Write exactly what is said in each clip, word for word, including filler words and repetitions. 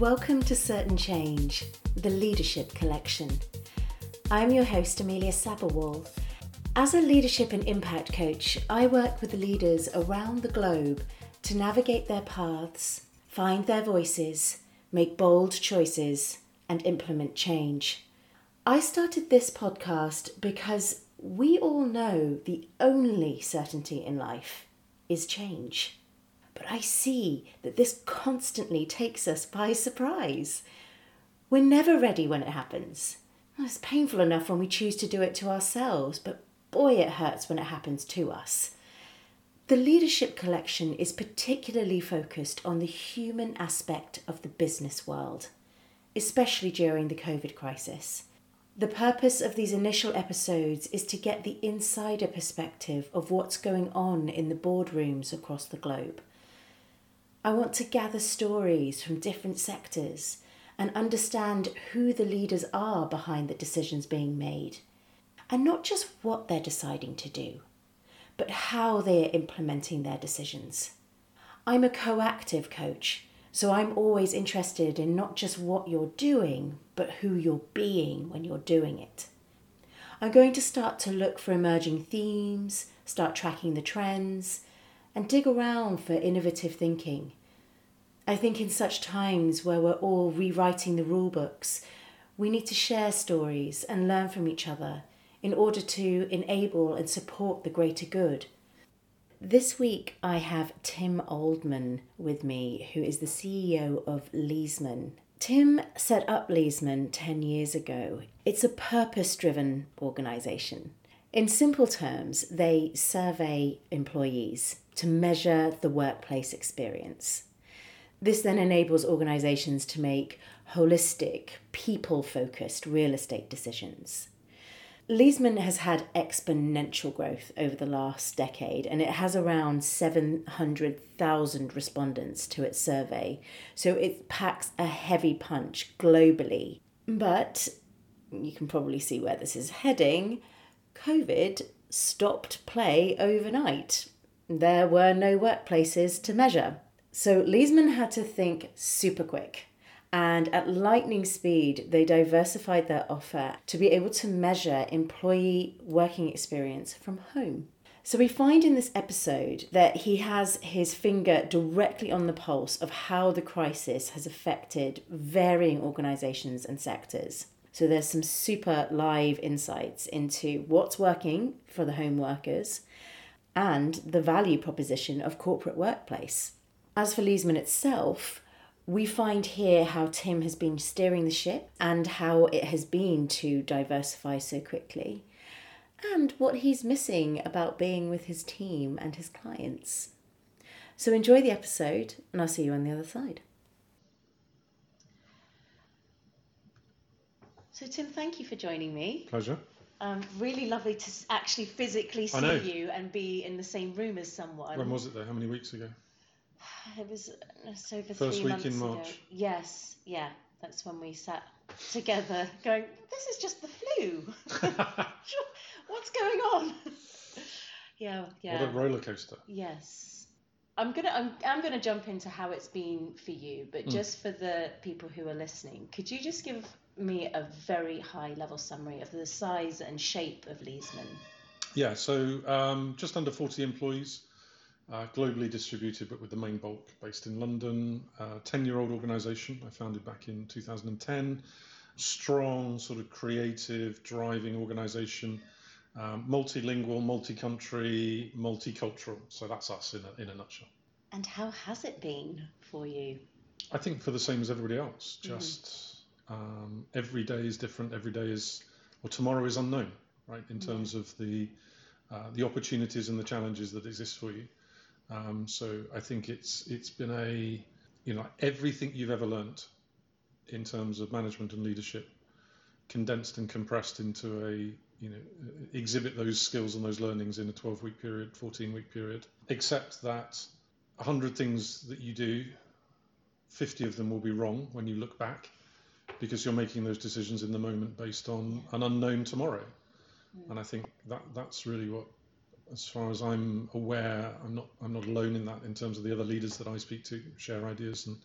Welcome to Certain Change, the Leadership Collection. I'm your host, Amelia Saberwall. As a leadership and impact coach, I work with leaders around the globe to navigate their paths, find their voices, make bold choices, and implement change. I started this podcast because we all know the only certainty in life is change. But I see that this constantly takes us by surprise. We're never ready when it happens. It's painful enough when we choose to do it to ourselves, but boy, it hurts when it happens to us. The Leadership Collection is particularly focused on the human aspect of the business world, especially during the COVID crisis. The purpose of these initial episodes is to get the insider perspective of what's going on in the boardrooms across the globe. I want to gather stories from different sectors and understand who the leaders are behind the decisions being made, and not just what they're deciding to do, but how they are implementing their decisions. I'm a coactive coach, so I'm always interested in not just what you're doing, but who you're being when you're doing it. I'm going to start to look for emerging themes, start tracking the trends, and dig around for innovative thinking. I think in such times where we're all rewriting the rule books, we need to share stories and learn from each other in order to enable and support the greater good. This week I have Tim Oldman with me, who is the C E O of Leesman. Tim set up Leesman ten years ago. It's a purpose-driven organisation. In simple terms, they survey employees to measure the workplace experience. This then enables organisations to make holistic, people-focused real estate decisions. Leesman has had exponential growth over the last decade, and it has around seven hundred thousand respondents to its survey, so it packs a heavy punch globally. But you can probably see where this is heading. COVID stopped play overnight. There were no workplaces to measure. So Leesman had to think super quick. And at lightning speed, they diversified their offer to be able to measure employee working experience from home. So we find in this episode that he has his finger directly on the pulse of how the crisis has affected varying organisations and sectors. So there's some super live insights into what's working for the home workers and the value proposition of corporate workplace. As for Leesman itself, we find here how Tim has been steering the ship and how it has been to diversify so quickly, and what he's missing about being with his team and his clients. So enjoy the episode, and I'll see you on the other side. So Tim, thank you for joining me. Pleasure. Um, really lovely to actually physically see you and be in the same room as someone. When was it though? How many weeks ago? It was just over First three months ago. First week in March. Ago. Yes, yeah, that's when we sat together going, this is just the flu. What's going on? yeah, yeah. What a roller coaster. Yes. I'm gonna, I'm, I'm gonna jump into how it's been for you, but mm. just for the people who are listening, could you just give me a very high level summary of the size and shape of Leesman? Yeah, so um, just under forty employees, uh, globally distributed, but with the main bulk based in London. Uh, ten-year-old organisation I founded back in two thousand ten. Strong, sort of creative, driving organisation, um, multilingual, multi-country, multicultural. So that's us in a, in a nutshell. And how has it been for you? I think for the same as everybody else, just... Mm-hmm. Um, every day is different. Every day is, or tomorrow is unknown, right? In terms of the uh, the opportunities and the challenges that exist for you. Um, so I think it's it's been a, you know, everything you've ever learnt in terms of management and leadership, condensed and compressed into a, you know, exhibit those skills and those learnings in a twelve-week period, fourteen-week period. Except that one hundred things that you do, fifty of them will be wrong when you look back, because you're making those decisions in the moment based on an unknown tomorrow. Mm. And I think that that's really what, as far as I'm aware, I'm not I'm not alone in that in terms of the other leaders that I speak to, share ideas and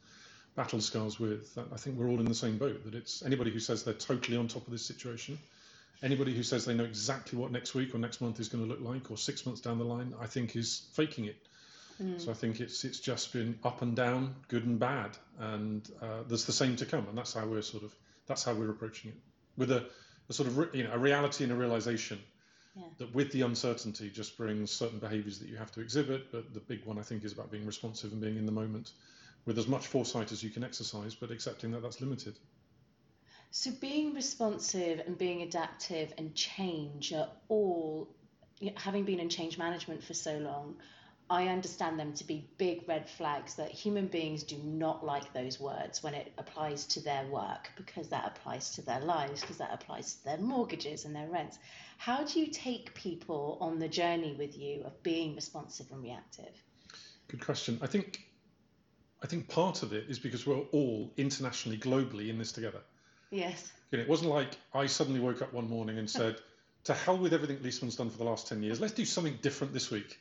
battle scars with. I think we're all in the same boat, that it's anybody who says they're totally on top of this situation, anybody who says they know exactly what next week or next month is going to look like or six months down the line, I think is faking it. Mm. So I think it's it's just been up and down, good and bad, and uh, there's the same to come, and that's how we're sort of that's how we're approaching it, with a, a sort of re, you know a reality and a realization. Yeah. That with the uncertainty just brings certain behaviours that you have to exhibit, but the big one I think is about being responsive and being in the moment with as much foresight as you can exercise, but accepting that that's limited. So being responsive and being adaptive and change are all, having been in change management for so long, I understand them to be big red flags that human beings do not like those words when it applies to their work, because that applies to their lives, because that applies to their mortgages and their rents. How do you take people on the journey with you of being responsive and reactive? Good question. I think, I think part of it is because we're all internationally, globally in this together. Yes. You know, it wasn't like I suddenly woke up one morning and said, to hell with everything Leesman's done for the last ten years. Let's do something different this week.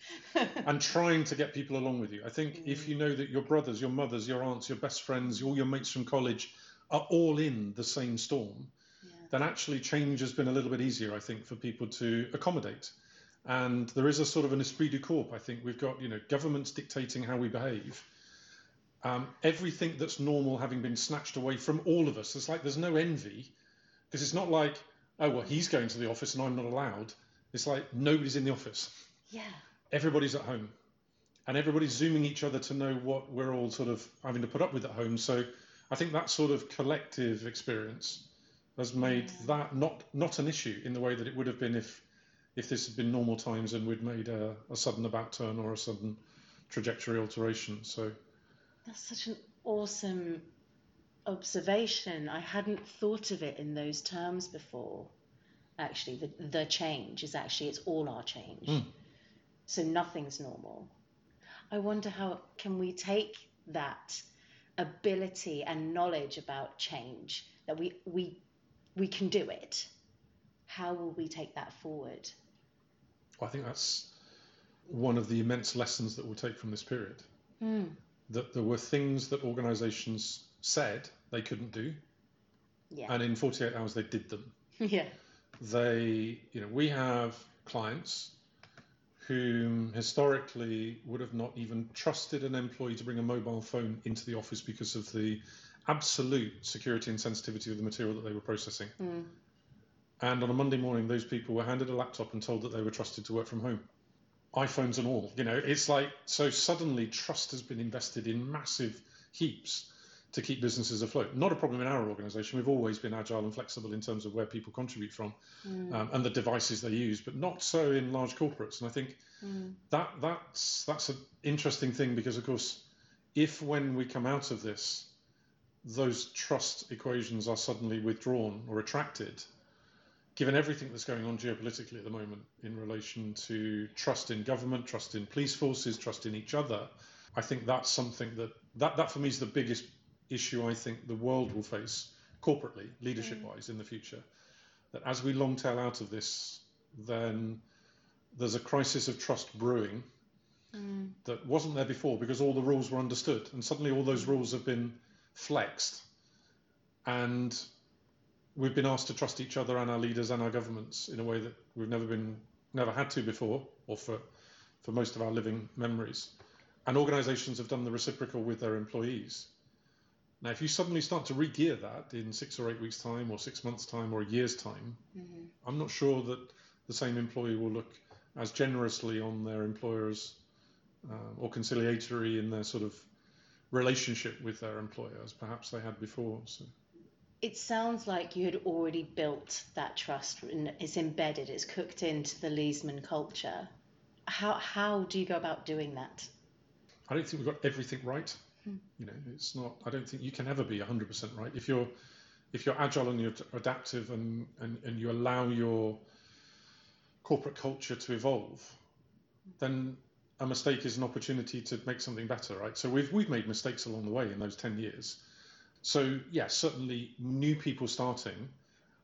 And trying to get people along with you. I think mm. if you know that your brothers, your mothers, your aunts, your best friends, all your mates from college are all in the same storm, yeah. then actually change has been a little bit easier, I think, for people to accommodate. And there is a sort of an esprit de corps, I think. We've got, you know, governments dictating how we behave. Um, everything that's normal having been snatched away from all of us. It's like there's no envy, because it's not like, oh, well, he's going to the office and I'm not allowed. It's like nobody's in the office. Yeah. Everybody's at home. And everybody's Zooming each other to know what we're all sort of having to put up with at home. So I think that sort of collective experience has made yeah. that not, not an issue in the way that it would have been if if this had been normal times and we'd made a, a sudden about turn or a sudden trajectory alteration. So that's such an awesome observation. I hadn't thought of it in those terms before. Actually, the, the change is actually, it's all our change. Mm. So nothing's normal. I wonder how can we take that ability and knowledge about change, that we we we can do it. How will we take that forward? Well, I think that's one of the immense lessons that we'll take from this period. Mm. That there were things that organisations said they couldn't do, yeah. and in forty-eight hours they did them. Yeah, they, you know, we have clients whom historically would have not even trusted an employee to bring a mobile phone into the office because of the absolute security and sensitivity of the material that they were processing. Mm. And on a Monday morning, those people were handed a laptop and told that they were trusted to work from home, iPhones and all. You know, it's like, so suddenly trust has been invested in massive heaps to keep businesses afloat. Not a problem in our organisation. We've always been agile and flexible in terms of where people contribute from mm. um, and the devices they use, but not so in large corporates. And I think mm. that that's that's an interesting thing, because, of course, if when we come out of this, those trust equations are suddenly withdrawn or retracted, given everything that's going on geopolitically at the moment in relation to trust in government, trust in police forces, trust in each other, I think that's something that, that, that for me is the biggest issue I think the world will face corporately, leadership-wise, in the future, that as we long tail out of this, then there's a crisis of trust brewing mm. that wasn't there before, because all the rules were understood, and suddenly all those rules have been flexed, and we've been asked to trust each other and our leaders and our governments in a way that we've never been, never had to before, or for, for most of our living memories. And organisations have done the reciprocal with their employees. Now, if you suddenly start to re-gear that in six or eight weeks' time or six months' time or a year's time, mm-hmm. I'm not sure that the same employee will look as generously on their employers uh, or conciliatory in their sort of relationship with their employer as perhaps they had before. So it sounds like you had already built that trust and it's embedded, it's cooked into the Leesman culture. How, how do you go about doing that? I don't think we've got everything right. You know, it's not, I don't think you can ever be one hundred percent right. If you're if you're agile and you're adaptive and, and, and you allow your corporate culture to evolve, then a mistake is an opportunity to make something better, right? So we've we've made mistakes along the way in those ten years. So yeah, certainly new people starting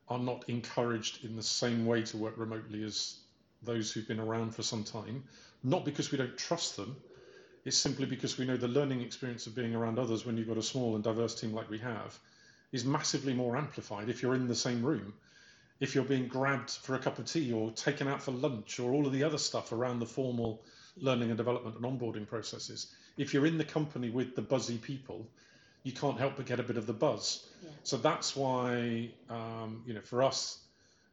are not encouraged in the same way to work remotely as those who've been around for some time, not because we don't trust them. is simply because we know the learning experience of being around others when you've got a small and diverse team like we have is massively more amplified if you're in the same room, if you're being grabbed for a cup of tea or taken out for lunch or all of the other stuff around the formal learning and development and onboarding processes. If you're in the company with the buzzy people, you can't help but get a bit of the buzz. Yeah. So that's why, um, you know, for us,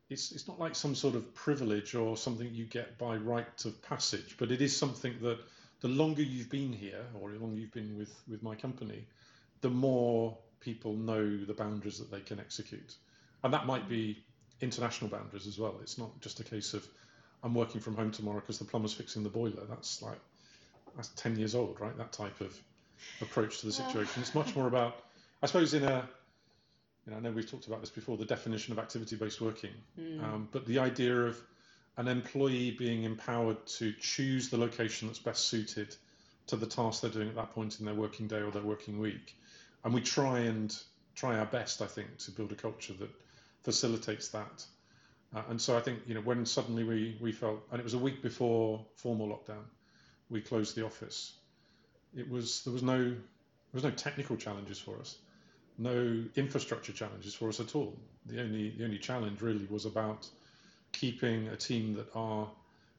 it's it's not like some sort of privilege or something you get by right of passage, but it is something that the longer you've been here or the longer you've been with, with my company, the more people know the boundaries that they can execute. And that might be international boundaries as well. It's not just a case of I'm working from home tomorrow because the plumber's fixing the boiler. That's like, that's ten years old, right? That type of approach to the situation. It's much more about, I suppose in a, you know, I know we've talked about this before, the definition of activity-based working, mm. um, but the idea of an employee being empowered to choose the location that's best suited to the task they're doing at that point in their working day or their working week. And we try and try our best, I think, to build a culture that facilitates that. Uh, and so I think, you know, when suddenly we, we felt, and it was a week before formal lockdown, we closed the office. It was, there was no, there was no technical challenges for us, no infrastructure challenges for us at all. The only, the only challenge really was about keeping a team that are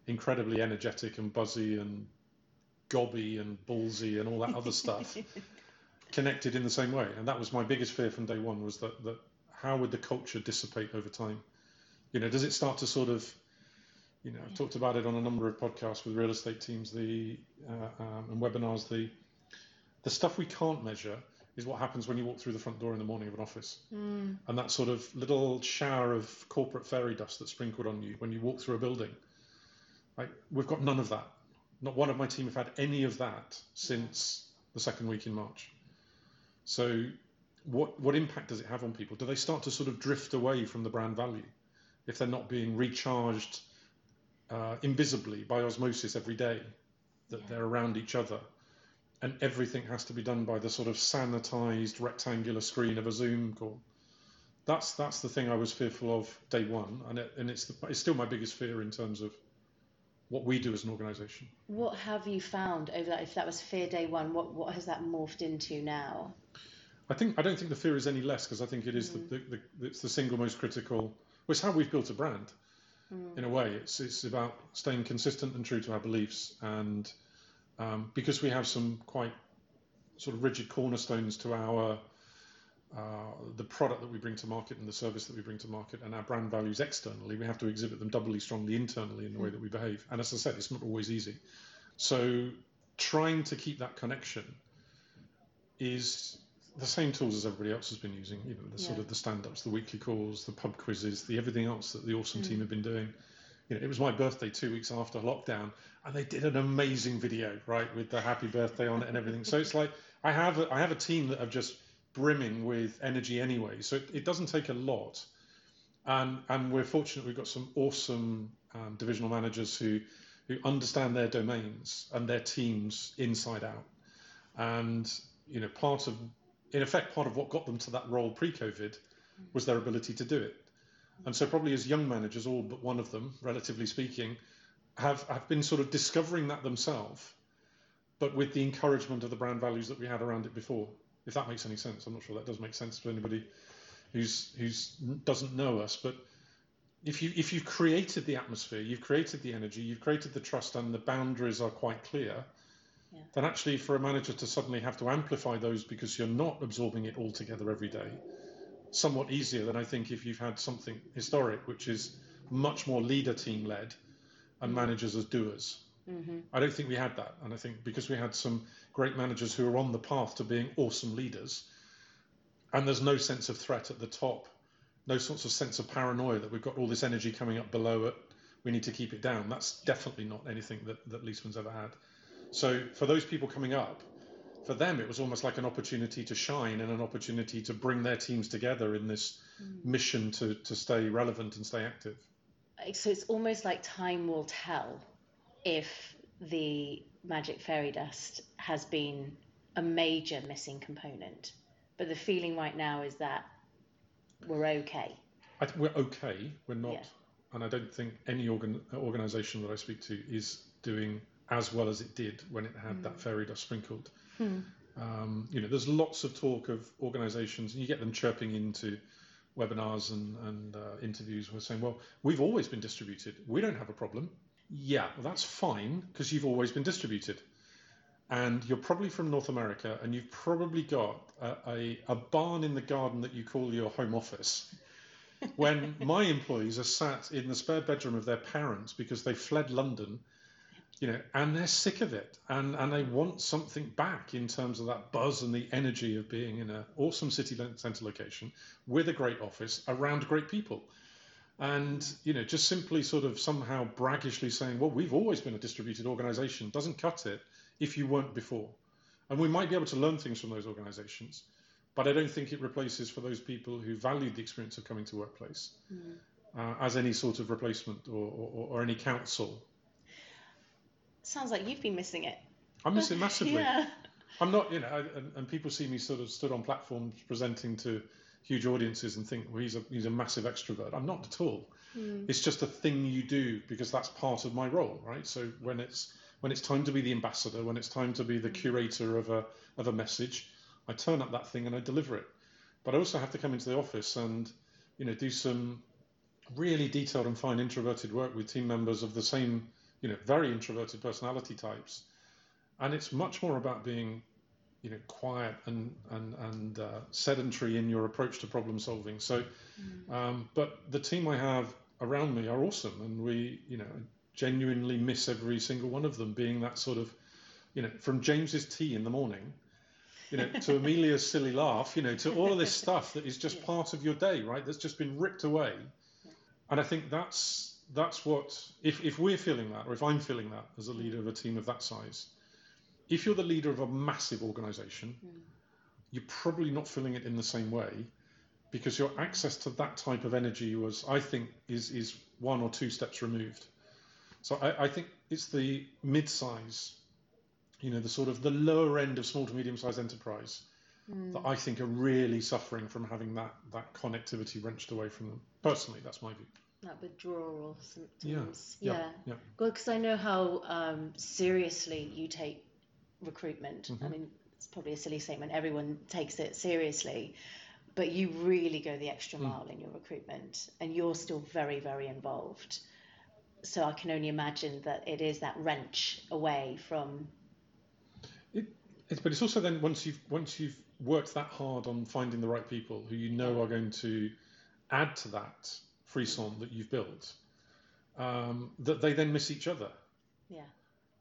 incredibly energetic and buzzy and gobby and ballsy and all that other stuff connected in the same way. And that was my biggest fear from day one, was that, that how would the culture dissipate over time? You know, does it start to sort of, you know, I've talked about it on a number of podcasts with real estate teams, the uh, um, and webinars, the the stuff we can't measure is what happens when you walk through the front door in the morning of an office. Mm. And that sort of little shower of corporate fairy dust that's sprinkled on you when you walk through a building. Like, we've got none of that. Not one of my team have had any of that since the second week in March. So what what impact does it have on people? Do they start to sort of drift away from the brand value if they're not being recharged uh, invisibly by osmosis every day, that yeah. they're around each other? And everything has to be done by the sort of sanitized rectangular screen of a Zoom call. That's that's the thing I was fearful of day one, and it, and it's the, it's still my biggest fear in terms of what we do as an organisation. What have you found over that? If that was fear day one, what what has that morphed into now? I think I don't think the fear is any less, because I think it is mm. the, the, the it's the single most critical. Well, it's how we've built a brand, mm. in a way. It's it's about staying consistent and true to our beliefs, and um, because we have some quite sort of rigid cornerstones to our uh, the product that we bring to market and the service that we bring to market and our brand values externally, we have to exhibit them doubly strongly internally in the mm. way that we behave. And as I said, it's not always easy. So trying to keep that connection is the same tools as everybody else has been using, you know, the yeah. sort of the stand-ups, the weekly calls, the pub quizzes, the everything else that the awesome mm. team have been doing. You know, it was my birthday two weeks after lockdown, and they did an amazing video, right, with the happy birthday on it and everything. So it's like I have a, I have a team that are just brimming with energy anyway. So it, it doesn't take a lot, and and we're fortunate we've got some awesome um, divisional managers who who understand their domains and their teams inside out, and you know, part of in effect, part of what got them to that role pre-COVID was their ability to do it. And so probably as young managers, all but one of them, relatively speaking, have, have been sort of discovering that themselves, but with the encouragement of the brand values that we had around it before, if that makes any sense. I'm not sure that does make sense to anybody who's who's doesn't know us. But if, you, if you've created the atmosphere, you've created the energy, you've created the trust, and the boundaries are quite clear, yeah. then actually for a manager to suddenly have to amplify those because you're not absorbing it all together every day, somewhat easier than I think if you've had something historic, which is much more leader team led and managers as doers. Mm-hmm. I don't think we had that. And I think because we had some great managers who are on the path to being awesome leaders, and there's no sense of threat at the top, no sorts of sense of paranoia that we've got all this energy coming up below it, we need to keep it down. That's definitely not anything that, that Leesman's ever had. So for those people coming up, for them, it was almost like an opportunity to shine and an opportunity to bring their teams together in this mm. mission to, to stay relevant and stay active. So it's almost like time will tell if the magic fairy dust has been a major missing component. But the feeling right now is that we're okay. I th- we're okay. We're not. Yeah. And I don't think any organ- organisation that I speak to is doing as well as it did when it had mm. that fairy dust sprinkled. Mm. Um, you know, there's lots of talk of organisations, and you get them chirping into webinars and, and uh, interviews where saying, well, we've always been distributed. We don't have a problem. Yeah, well, that's fine, because you've always been distributed. And you're probably from North America, and you've probably got a, a, a barn in the garden that you call your home office. When my employees are sat in the spare bedroom of their parents because they fled London, you know, and they're sick of it, and, and they want something back in terms of that buzz and the energy of being in an awesome city centre location with a great office around great people. And, you know, just simply sort of somehow braggishly saying, well, we've always been a distributed organisation, doesn't cut it if you weren't before. And we might be able to learn things from those organisations, but I don't think it replaces for those people who valued the experience of coming to workplace mm. uh, as any sort of replacement or, or, or any counsel. Sounds like you've been missing it. I miss it massively. Yeah. I'm not, you know, I, and, and people see me sort of stood on platforms presenting to huge audiences and think, well, he's a he's a massive extrovert. I'm not at all. Mm. It's just a thing you do because that's part of my role, right? So when it's when it's time to be the ambassador, when it's time to be the curator of a of a message, I turn up that thing and I deliver it. But I also have to come into the office and, you know, do some really detailed and fine introverted work with team members of the same, you know, very introverted personality types. And it's much more about being, you know, quiet and and, and uh, sedentary in your approach to problem solving. So, um, but the team I have around me are awesome. And we, you know, genuinely miss every single one of them being that sort of, you know, from James's tea in the morning, you know, to Amelia's silly laugh, you know, to all of this stuff that is just yeah. part of your day, right? That's just been ripped away. Yeah. And I think that's, That's what, if, if we're feeling that, or if I'm feeling that as a leader of a team of that size, if you're the leader of a massive organization, mm. you're probably not feeling it in the same way, because your access to that type of energy was, I think, is, is one or two steps removed. So I, I think it's the mid-size, you know, the sort of the lower end of small to medium-sized enterprise mm. that I think are really suffering from having that, that connectivity wrenched away from them. Personally, that's my view. That withdrawal symptoms. Yeah. yeah. yeah. Well, because I know how um, seriously you take recruitment. Mm-hmm. I mean, it's probably a silly statement. Everyone takes it seriously, but you really go the extra mile mm. in your recruitment, and you're still very, very involved. So I can only imagine that it is that wrench away from. It, it's, but it's also then once you've once you've worked that hard on finding the right people who you know are going to add to that frisson that you've built, um, that they then miss each other. Yeah.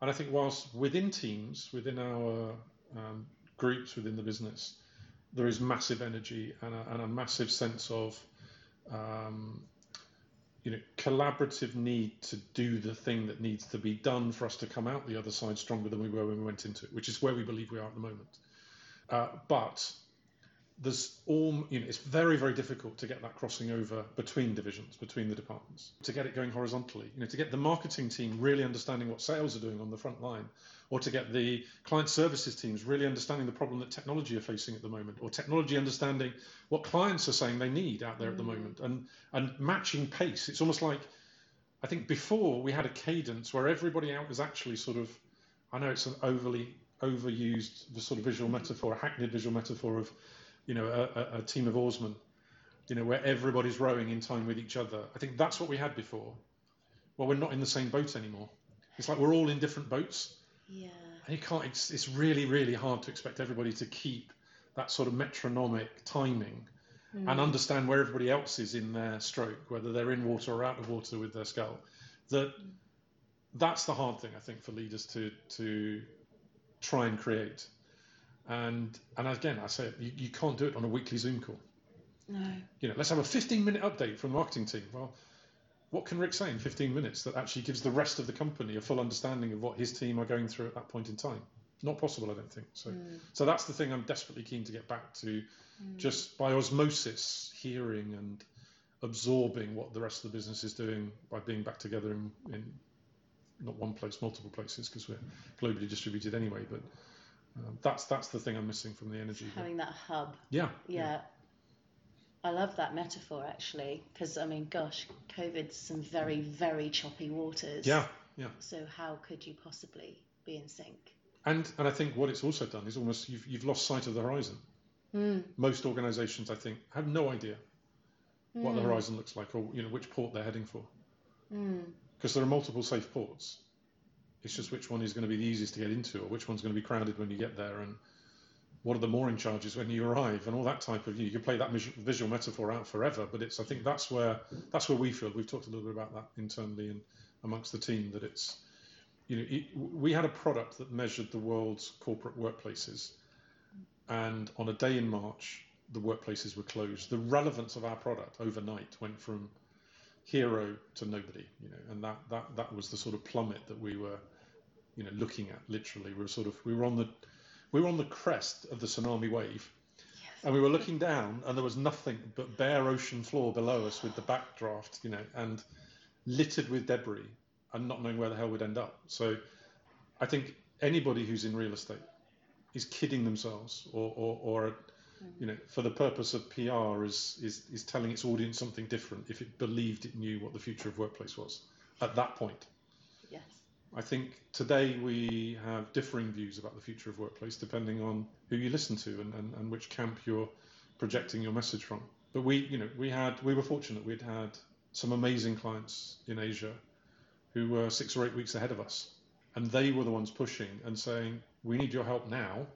And I think whilst within teams, within our um, groups, within the business, there is massive energy and a, and a massive sense of, um, you know, collaborative need to do the thing that needs to be done for us to come out the other side stronger than we were when we went into it, which is where we believe we are at the moment. Uh, but There's all, you know, it's very, very difficult to get that crossing over between divisions, between the departments, to get it going horizontally, you know, to get the marketing team really understanding what sales are doing on the front line, or to get the client services teams really understanding the problem that technology are facing at the moment, or technology understanding what clients are saying they need out there mm. at the moment, and, and matching pace. It's almost like, I think before we had a cadence where everybody out was actually sort of, I know it's an overly overused, the sort of visual metaphor, a hackneyed visual metaphor of, you know, a, a team of oarsmen, you know, where everybody's rowing in time with each other. I think that's what we had before. Well, we're not in the same boat anymore. It's like we're all in different boats. Yeah. And you can't, it's, it's really, really hard to expect everybody to keep that sort of metronomic timing mm. and understand where everybody else is in their stroke, whether they're in water or out of water with their skull. That, mm. That's the hard thing, I think, for leaders to to try and create. And and again, I say you, you can't do it on a weekly Zoom call. No. You know, let's have a fifteen-minute update from the marketing team. Well, what can Rick say in fifteen minutes that actually gives the rest of the company a full understanding of what his team are going through at that point in time? Not possible, I don't think. So, mm. so that's the thing I'm desperately keen to get back to, mm. just by osmosis, hearing and absorbing what the rest of the business is doing by being back together in, in not one place, multiple places, because we're globally distributed anyway, but. Um, that's that's the thing I'm missing from the energy. Having that hub. Yeah, yeah. Yeah. I love that metaphor, actually, because, I mean, gosh, COVID's some very, very choppy waters. Yeah, Yeah. So how could you possibly be in sync? And and I think what it's also done is almost you've you've lost sight of the horizon. Mm. Most organisations, I think, have no idea what mm. the horizon looks like, or you know which port they're heading for, because mm. there are multiple safe ports. It's just which one is going to be the easiest to get into, or which one's going to be crowded when you get there, and what are the mooring charges when you arrive, and all that type of. You can play that visual metaphor out forever, but it's I think that's where that's where we feel. We've talked a little bit about that internally and amongst the team, that it's you know it, we had a product that measured the world's corporate workplaces, and on a day in March the workplaces were closed. The relevance of our product overnight went from hero to nobody, you know, and that that that was the sort of plummet that we were, you know, looking at. Literally, we were sort of we were on the we were on the crest of the tsunami wave, yes. and we were looking down, and there was nothing but bare ocean floor below us with the backdraft, you know, and littered with debris, and not knowing where the hell we'd end up. So, I think anybody who's in real estate is kidding themselves, or or or. You know, for the purpose of P R, is, is is telling its audience something different if it believed it knew what the future of workplace was at that point. Yes. I think today we have differing views about the future of workplace depending on who you listen to and, and, and which camp you're projecting your message from. But we, you know, we had we were fortunate. We'd had some amazing clients in Asia who were six or eight weeks ahead of us, and they were the ones pushing and saying, "We need your help now."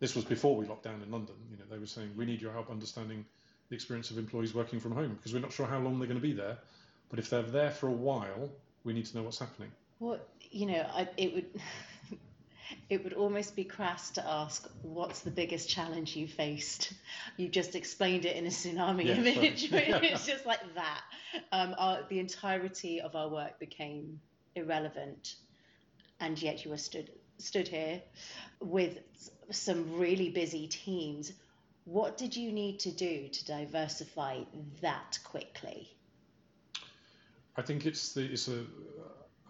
This was before we locked down in London. You know, they were saying, we need your help understanding the experience of employees working from home, because we're not sure how long they're going to be there. But if they're there for a while, we need to know what's happening. Well, you know, I, it would it would almost be crass to ask, what's the biggest challenge you faced? You just explained it in a tsunami yeah, image. Yeah. It's just like that. Um, our, the entirety of our work became irrelevant, and yet you were stood stood here with some really busy teams. What did you need to do to diversify that quickly? I think it's the it's a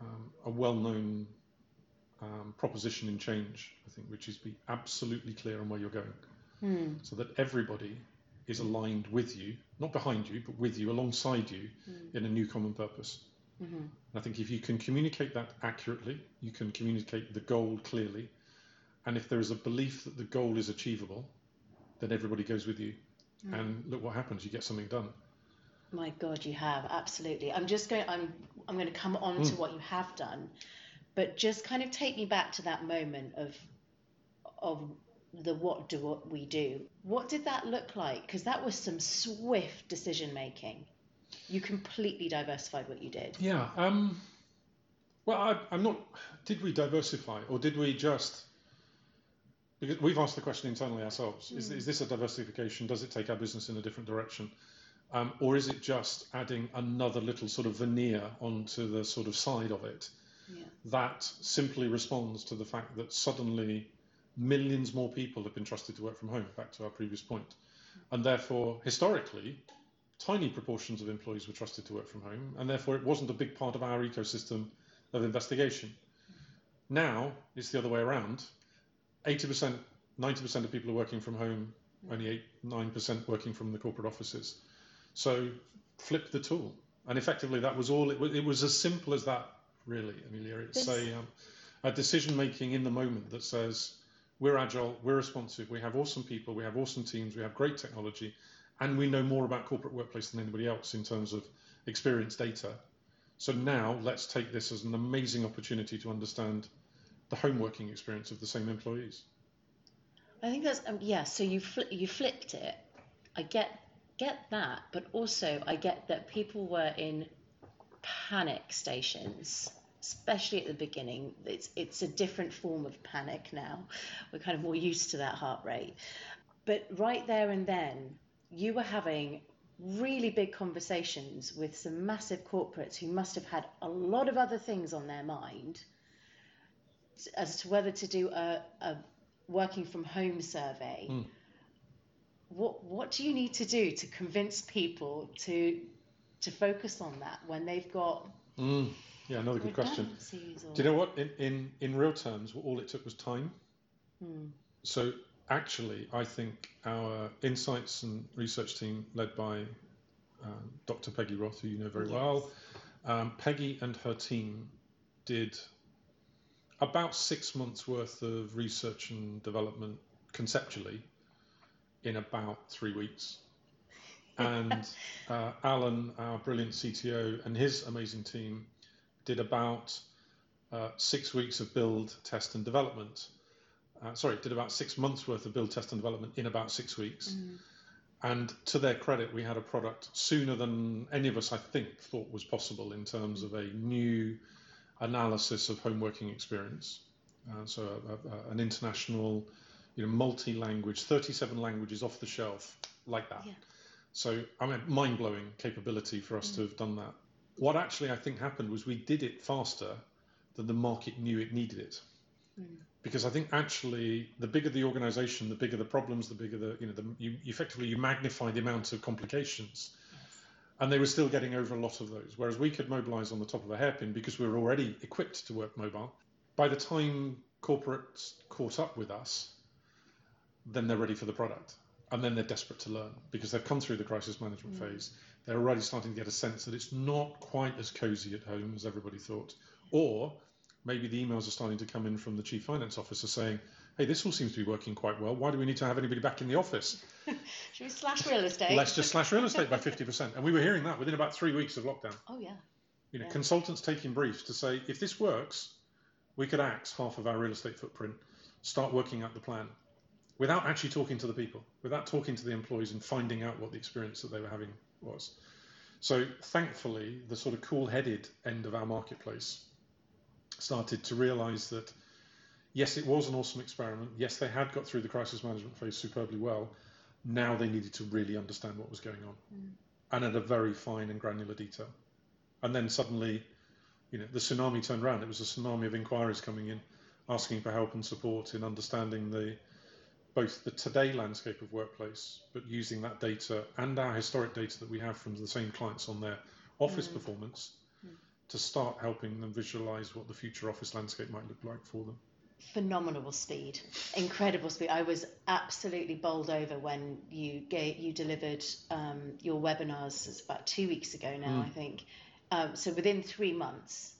um, a well-known um, proposition in change, I think, which is be absolutely clear on where you're going, mm. so that everybody is aligned with you, not behind you, but with you, alongside you, mm. in a new common purpose. Mm-hmm. I think if you can communicate that accurately, you can communicate the goal clearly, and if there is a belief that the goal is achievable, then everybody goes with you. Mm. And look what happens, you get something done. My God, you have, absolutely. I'm just going, I'm I'm going to come on mm. to what you have done, but just kind of take me back to that moment of, of the what do what we do. What did that look like? Because that was some swift decision making. You completely diversified what you did. Yeah. Um, well, I, I'm not, did we diversify, or did we just... Because we've asked the question internally ourselves, mm. is, is this a diversification? Does it take our business in a different direction? Um, or is it just adding another little sort of veneer onto the sort of side of it yeah. that simply responds to the fact that suddenly millions more people have been trusted to work from home, back to our previous point. And therefore, historically, tiny proportions of employees were trusted to work from home, and therefore it wasn't a big part of our ecosystem of investigation. Now, it's the other way around. eighty percent, ninety percent of people are working from home, only eight, nine percent working from the corporate offices. So flip the tool. And effectively, that was all. It was, it was as simple as that, really, Amelia. It's a, um, a decision-making in the moment that says, we're agile, we're responsive, we have awesome people, we have awesome teams, we have great technology, and we know more about corporate workplace than anybody else in terms of experience data. So now let's take this as an amazing opportunity to understand the home working experience of the same employees. I think that's um, yeah. So you fl- you flipped it. I get get that, but also I get that people were in panic stations, especially at the beginning. It's it's a different form of panic now. We're kind of more used to that heart rate. But right there and then, you were having really big conversations with some massive corporates who must have had a lot of other things on their mind as to whether to do a, a working from home survey. Mm. What what do you need to do to convince people to to focus on that when they've got mm. yeah another good question? Or... Do you know what? In, in in real terms, all it took was time. Mm. So actually, I think our insights and research team, led by um, Doctor Peggy Roth, who you know very yes. well, um, Peggy and her team did about six months worth of research and development conceptually in about three weeks. And uh, Alan, our brilliant C T O, and his amazing team did about uh, six weeks of build, test and development. Uh, sorry, did about six months worth of build, test and development in about six weeks. Mm. And to their credit, we had a product sooner than any of us, I think, thought was possible in terms of a new analysis of home working experience. Uh, so a, a, an international, you know, multi-language, thirty-seven languages off the shelf like that. Yeah. So I mean, mind-blowing capability for us mm. to have done that. What actually I think happened was we did it faster than the market knew it needed it. Mm. Because I think actually the bigger the organization, the bigger the problems, the bigger the, you know, the, you, effectively you magnify the amount of complications. Yes. And they were still getting over a lot of those. Whereas we could mobilize on the top of a hairpin because we were already equipped to work mobile. By the time corporates caught up with us, then they're ready for the product. And then they're desperate to learn because they've come through the crisis management mm. phase. They're already starting to get a sense that it's not quite as cozy at home as everybody thought. Or maybe the emails are starting to come in from the chief finance officer saying, hey, this all seems to be working quite well. Why do we need to have anybody back in the office? Should we slash real estate? Let's just slash real estate by fifty percent. And we were hearing that within about three weeks of lockdown. Oh, yeah. You know, yeah. Consultants taking briefs to say, if this works, we could axe half of our real estate footprint, start working out the plan without actually talking to the people, without talking to the employees and finding out what the experience that they were having was. So thankfully, the sort of cool-headed end of our marketplace started to realize that, yes, it was an awesome experiment. Yes, they had got through the crisis management phase superbly well. Now they needed to really understand what was going on mm. and at a very fine and granular detail. And then suddenly, you know, the tsunami turned around. It was a tsunami of inquiries coming in, asking for help and support in understanding the both the today landscape of workplace, but using that data and our historic data that we have from the same clients on their office mm. performance to start helping them visualize what the future office landscape might look like for them. Phenomenal speed, incredible speed. I was absolutely bowled over when you gave, you delivered um, your webinars. It's about two weeks ago now, mm. I think. Um, so within three months,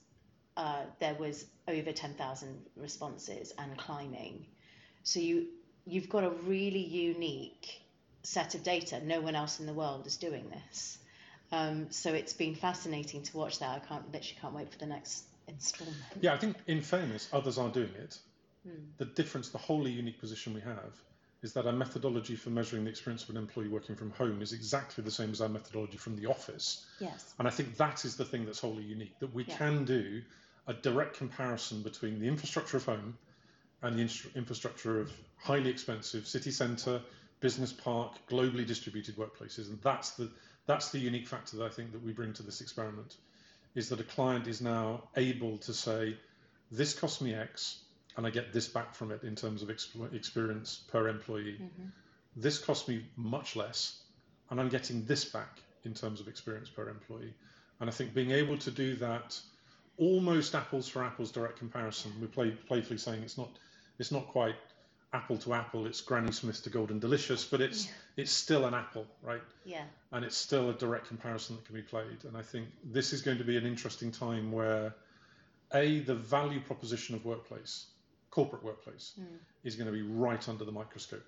uh, there was over ten thousand responses and climbing. So you, you've got a really unique set of data. No one else in the world is doing this. Um, so it's been fascinating to watch that. I can't literally can't wait for the next installment. Yeah, I think in fairness, others are doing it. Mm. The difference, the wholly unique position we have is that our methodology for measuring the experience of an employee working from home is exactly the same as our methodology from the office. Yes. And I think that is the thing that's wholly unique, that we yeah. can do a direct comparison between the infrastructure of home and the in- infrastructure of highly expensive city centre, business park, globally distributed workplaces. And that's the That's the unique factor that I think that we bring to this experiment, is that a client is now able to say, this cost me X, and I get this back from it in terms of exp- experience per employee. Mm-hmm. This cost me much less, and I'm getting this back in terms of experience per employee. And I think being able to do that almost apples for apples direct comparison, we're play, playfully saying it's not, it's not quite apple to apple, it's Granny Smith to Golden Delicious, but it's yeah. it's still an apple, right? Yeah. And it's still a direct comparison that can be played. And I think this is going to be an interesting time where, A, the value proposition of workplace, corporate workplace, mm. is going to be right under the microscope.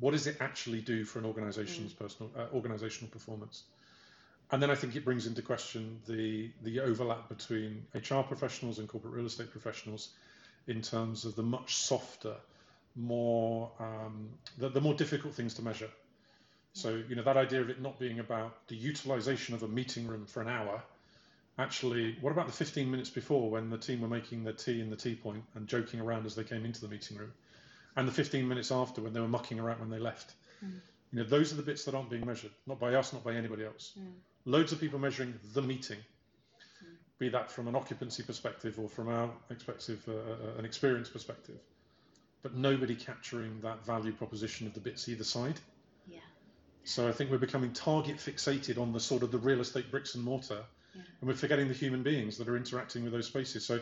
What does it actually do for an organization's mm. personal uh, organizational performance? And then I think it brings into question the the overlap between H R professionals and corporate real estate professionals in terms of the much softer, more um the, the more difficult things to measure. So you know, that idea of it not being about the utilization of a meeting room for an hour, actually what about the fifteen minutes before when the team were making their tea in the tea point and joking around as they came into the meeting room, and the fifteen minutes after when they were mucking around when they left? mm. You know, those are the bits that aren't being measured, not by us, not by anybody else. mm. Loads of people measuring the meeting, mm. be that from an occupancy perspective or from our perspective, uh, an experience perspective, but nobody capturing that value proposition of the bits either side. Yeah. So I think we're becoming target fixated on the sort of the real estate bricks and mortar, yeah. and we're forgetting the human beings that are interacting with those spaces. So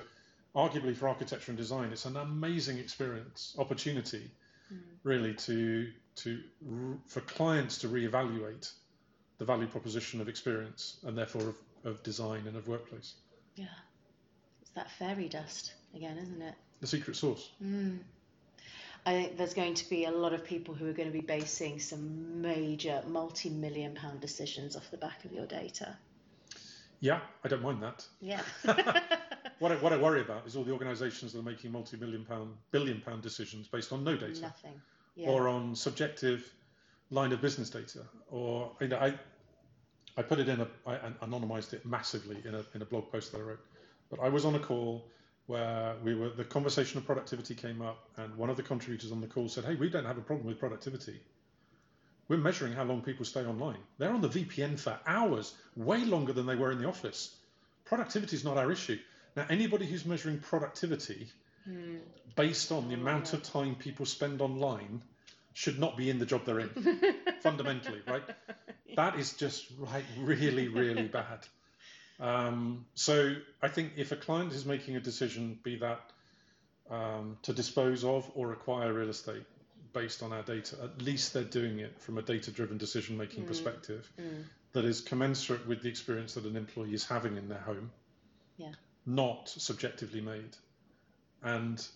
arguably for architecture and design, it's an amazing experience, opportunity, mm. really, to to for clients to reevaluate the value proposition of experience and therefore of, of design and of workplace. Yeah. It's that fairy dust again, isn't it? The secret sauce. Mm. I think there's going to be a lot of people who are going to be basing some major multi-million pound decisions off the back of your data. Yeah, I don't mind that. Yeah. What I, what I worry about is all the organisations that are making multi-million pound, billion pound decisions based on no data. Nothing. Yeah. Or on subjective line of business data. Or, you know, I I put it in a, I anonymised it massively in a in a blog post that I wrote. But I was on a call where we were, the conversation of productivity came up, and one of the contributors on the call said, hey, we don't have a problem with productivity. We're measuring how long people stay online. They're on the V P N for hours, way longer than they were in the office. Productivity is not our issue. Now, anybody who's measuring productivity mm. based on the amount of time people spend online should not be in the job they're in, fundamentally, right? That is just right, really, really bad. Um, so I think if a client is making a decision, be that um, to dispose of or acquire real estate based on our data, at least they're doing it from a data-driven decision-making mm. perspective mm. that is commensurate with the experience that an employee is having in their home, yeah. not subjectively made. And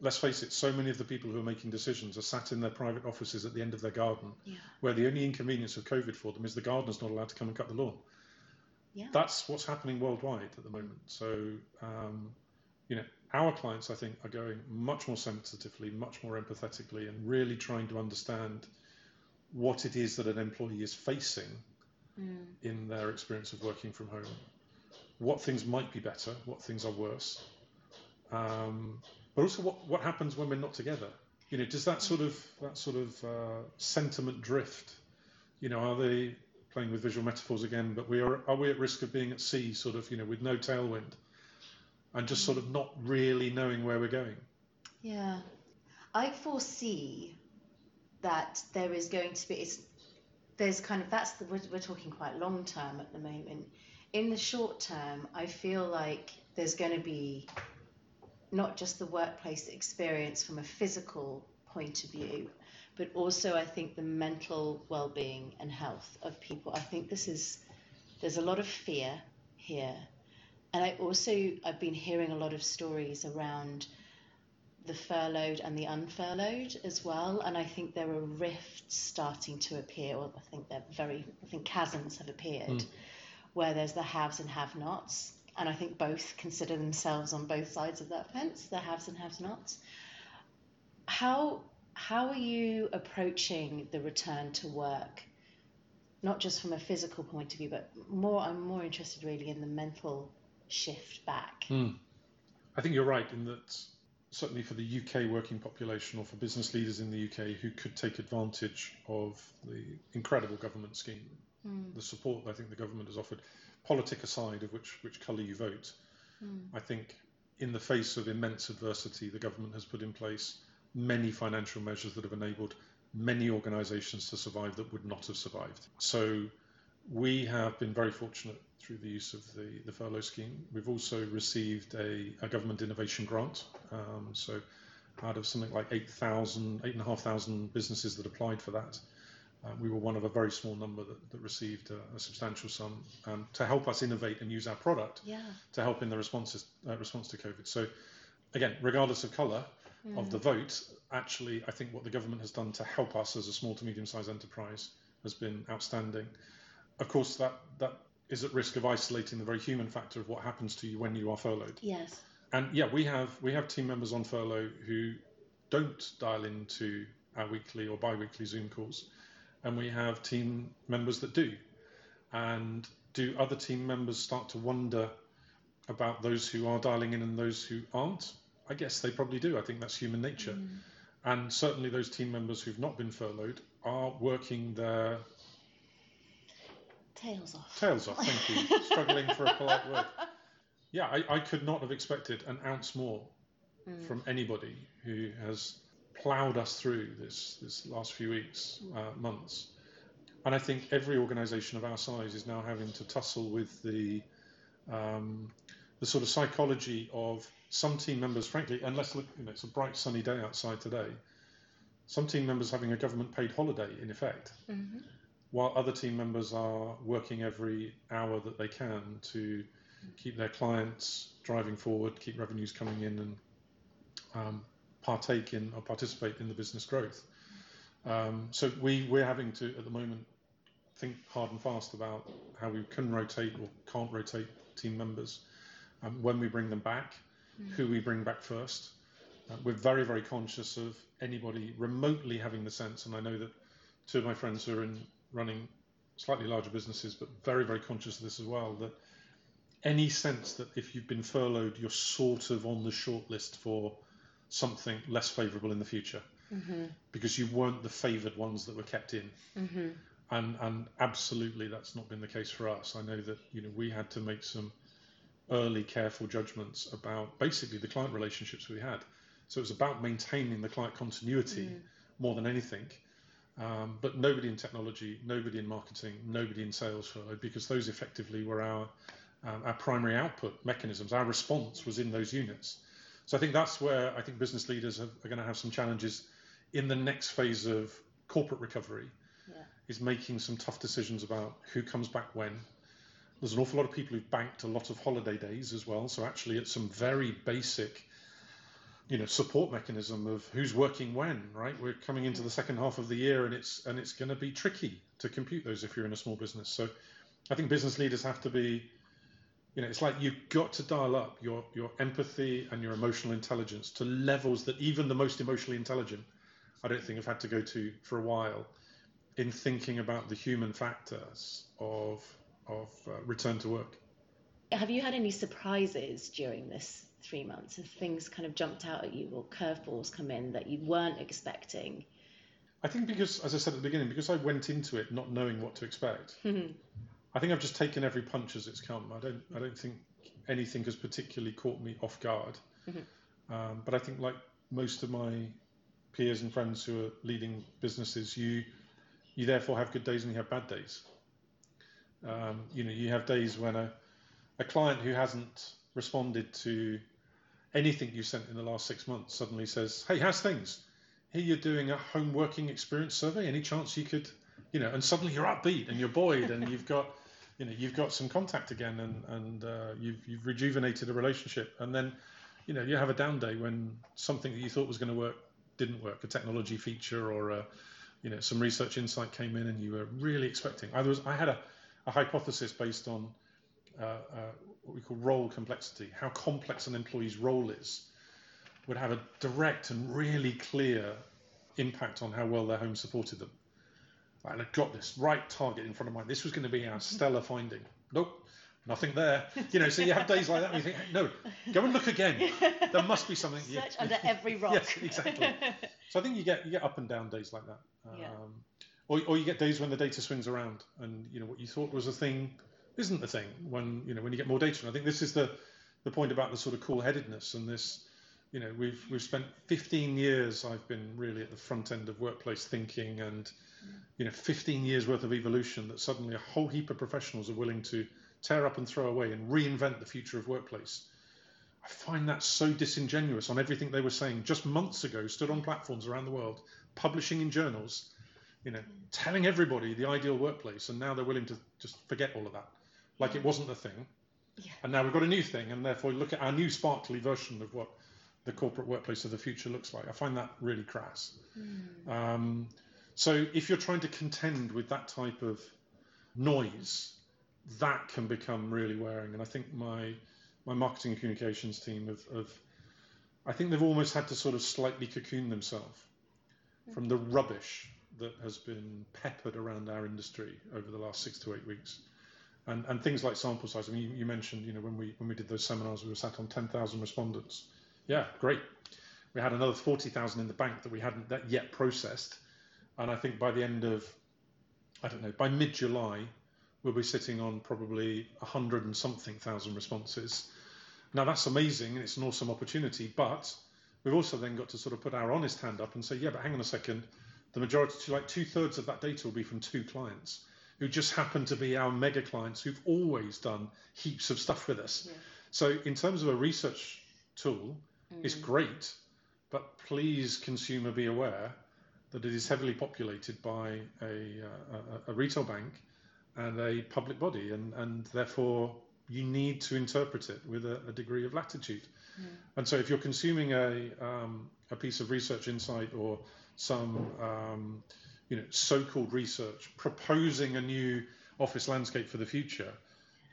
let's face it, so many of the people who are making decisions are sat in their private offices at the end of their garden, yeah. where the only inconvenience of COVID for them is the gardener's not allowed to come and cut the lawn. Yeah. That's what's happening worldwide at the moment. So, um, you know, our clients, I think, are going much more sensitively, much more empathetically, and really trying to understand what it is that an employee is facing mm. in their experience of working from home. What things might be better, what things are worse, um, but also what, what happens when we're not together. You know, does that sort of that sort of uh, sentiment drift? You know, are they playing with visual metaphors again, but we are are we at risk of being at sea, sort of, you know, with no tailwind and just sort of not really knowing where we're going? Yeah. I foresee that there is going to be, it's, there's kind of, that's the, we're, we're talking quite long term at the moment. In the short term, I feel like there's going to be not just the workplace experience from a physical point of view, but also I think the mental well-being and health of people. I think this is, there's a lot of fear here. And I also, I've been hearing a lot of stories around the furloughed and the unfurloughed as well. And I think there are rifts starting to appear, or I think they're very, I think chasms have appeared, mm. where there's the haves and have-nots. And I think both consider themselves on both sides of that fence, the haves and have-nots. How how are you approaching the return to work, not just from a physical point of view, but more? I'm more interested really in the mental shift back. Mm. I think you're right in that certainly for the U K working population or for business leaders in the U K who could take advantage of the incredible government scheme, mm. the support I think the government has offered, politic aside of which, which colour you vote, mm. I think in the face of immense adversity, the government has put in place many financial measures that have enabled many organisations to survive that would not have survived. So we have been very fortunate through the use of the, the furlough scheme. We've also received a, a government innovation grant. Um, so out of something like eight thousand, eight thousand five hundred businesses that applied for that, uh, we were one of a very small number that, that received a, a substantial sum um, to help us innovate and use our product yeah. to help in the responses, uh, response to COVID. So again, regardless of colour, Mm. of the vote, actually, I think what the government has done to help us as a small to medium-sized enterprise has been outstanding. Of course, that that is at risk of isolating the very human factor of what happens to you when you are furloughed. Yes. And yeah, we have we have team members on furlough who don't dial into our weekly or bi-weekly Zoom calls, and we have team members that do. And do other team members start to wonder about those who are dialing in and those who aren't? I guess they probably do. I think that's human nature. Mm. And certainly those team members who've not been furloughed are working their... Tails off. Tails off, thank you. Struggling for a polite word. Yeah, I, I could not have expected an ounce more mm. from anybody who has ploughed us through this, this last few weeks, uh, months. And I think every organisation of our size is now having to tussle with the um, the sort of psychology of... Some team members, frankly, and let's look, you know, it's a bright sunny day outside today, some team members having a government-paid holiday, in effect, mm-hmm. while other team members are working every hour that they can to keep their clients driving forward, keep revenues coming in, and um, partake in or participate in the business growth. Um, so we, we're having to, at the moment, think hard and fast about how we can rotate or can't rotate team members, um, when we bring them back, mm-hmm. who we bring back first. Uh, we're very, very conscious of anybody remotely having the sense, and I know that two of my friends who are in running slightly larger businesses, but very, very conscious of this as well, that any sense that if you've been furloughed, you're sort of on the short list for something less favourable in the future, mm-hmm. because you weren't the favoured ones that were kept in. Mm-hmm. And, and absolutely, that's not been the case for us. I know that, you know, we had to make some early careful judgments about basically the client relationships we had. So it was about maintaining the client continuity mm. more than anything. Um, but nobody in technology, nobody in marketing, nobody in sales furloughed, because those effectively were our um, our primary output mechanisms. Our response was in those units. So I think that's where I think business leaders have, are going to have some challenges in the next phase of corporate recovery, yeah. is making some tough decisions about who comes back when. There's an awful lot of people who've banked a lot of holiday days as well. So actually it's some very basic, you know, support mechanism of who's working when, right? We're coming into the second half of the year, and it's and it's going to be tricky to compute those if you're in a small business. So I think business leaders have to be, you know, it's like you've got to dial up your, your empathy and your emotional intelligence to levels that even the most emotionally intelligent, I don't think, have had to go to for a while in thinking about the human factors of of uh, return to work. Have you had any surprises during this three months? Have things kind of jumped out at you, or curveballs come in that you weren't expecting? I think because, as I said at the beginning, because I went into it not knowing what to expect, mm-hmm. I think I've just taken every punch as it's come. I don't I don't think anything has particularly caught me off guard. Mm-hmm. Um, but I think, like most of my peers and friends who are leading businesses, you you therefore have good days and you have bad days. Um, you know, you have days when a a client who hasn't responded to anything you sent in the last six months suddenly says, hey, how's things? Here you're doing a home working experience survey. Any chance you could, you know, and suddenly you're upbeat and you're buoyed and you've got, you know, you've got some contact again, and, and uh, you've, you've rejuvenated a relationship. And then, you know, you have a down day when something that you thought was going to work didn't work, a technology feature or, a, you know, some research insight came in and you were really expecting. I was, I had a, a hypothesis based on Uh, uh, what we call role complexity. How complex an employee's role is would have a direct and really clear impact on how well their home supported them. And I got this right target in front of mine. This was going to be our stellar finding. Nope, nothing there. You know, so you have days like that where you think, hey, no, go and look again. There must be something. Search you, under every rock. Yes, exactly. So I think you get you get up and down days like that. Um, yeah. Or or you get days when the data swings around, and you know what you thought was a thing isn't the thing when, you know, when you get more data. And I think this is the, the point about the sort of cool-headedness and this, you know, we've we've spent fifteen years, I've been really at the front end of workplace thinking and, you know, fifteen years worth of evolution that suddenly a whole heap of professionals are willing to tear up and throw away and reinvent the future of workplace. I find that so disingenuous on everything they were saying just months ago, stood on platforms around the world, publishing in journals, you know, telling everybody the ideal workplace, and now they're willing to just forget all of that. Like it wasn't a thing, yeah. And now we've got a new thing, and therefore look at our new sparkly version of what the corporate workplace of the future looks like. I find that really crass. Mm. Um, so if you're trying to contend with that type of noise, that can become really wearing. And I think my my marketing and communications team have, have I think they've almost had to sort of slightly cocoon themselves mm. from the rubbish that has been peppered around our industry over the last six to eight weeks. And, and things like sample size. I mean, you, you mentioned, you know, when we when we did those seminars, we were sat on ten thousand respondents. Yeah, great. We had another forty thousand in the bank that we hadn't that yet processed. And I think by the end of, I don't know, by mid-July, we'll be sitting on probably a hundred and something thousand responses. Now, that's amazing, and it's an awesome opportunity. But we've also then got to sort of put our honest hand up and say, yeah, but hang on a second. The majority, like two-thirds of that data will be from two clients who just happen to be our mega clients who've always done heaps of stuff with us. Yeah. So in terms of a research tool, mm. it's great, but please, consumer, be aware that it is heavily populated by a, uh, a, a retail bank and a public body, and, and therefore you need to interpret it with a, a degree of latitude. Yeah. And so if you're consuming a, um, a piece of research insight or some um, you know, so-called research proposing a new office landscape for the future,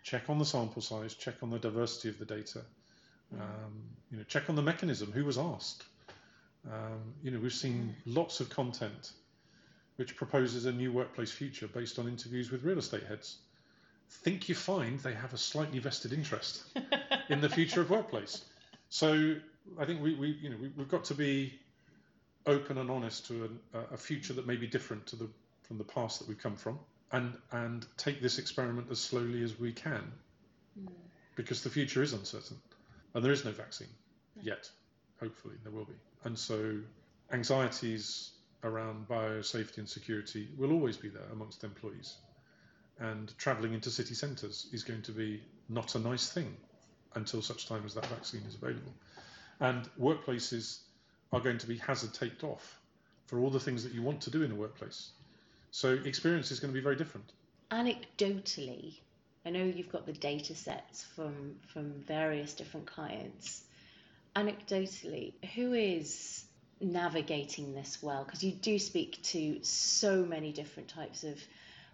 check on the sample size, check on the diversity of the data, um, you know, check on the mechanism, who was asked. Um, you know, we've seen lots of content which proposes a new workplace future based on interviews with real estate heads. Think you find they have a slightly vested interest in the future of workplace. So I think we, we you know, we, we've got to be open and honest to a, a future that may be different to the from the past that we've come from, and and take this experiment as slowly as we can, mm. because the future is uncertain, and there is no vaccine yet. Hopefully there will be. And so anxieties around biosafety and security will always be there amongst employees. And travelling into city centres is going to be not a nice thing until such time as that vaccine is available. And workplaces are going to be hazard taped off for all the things that you want to do in a workplace. So experience is going to be very different. Anecdotally, I know you've got the data sets from, from various different clients. Anecdotally, who is navigating this well? Because you do speak to so many different types of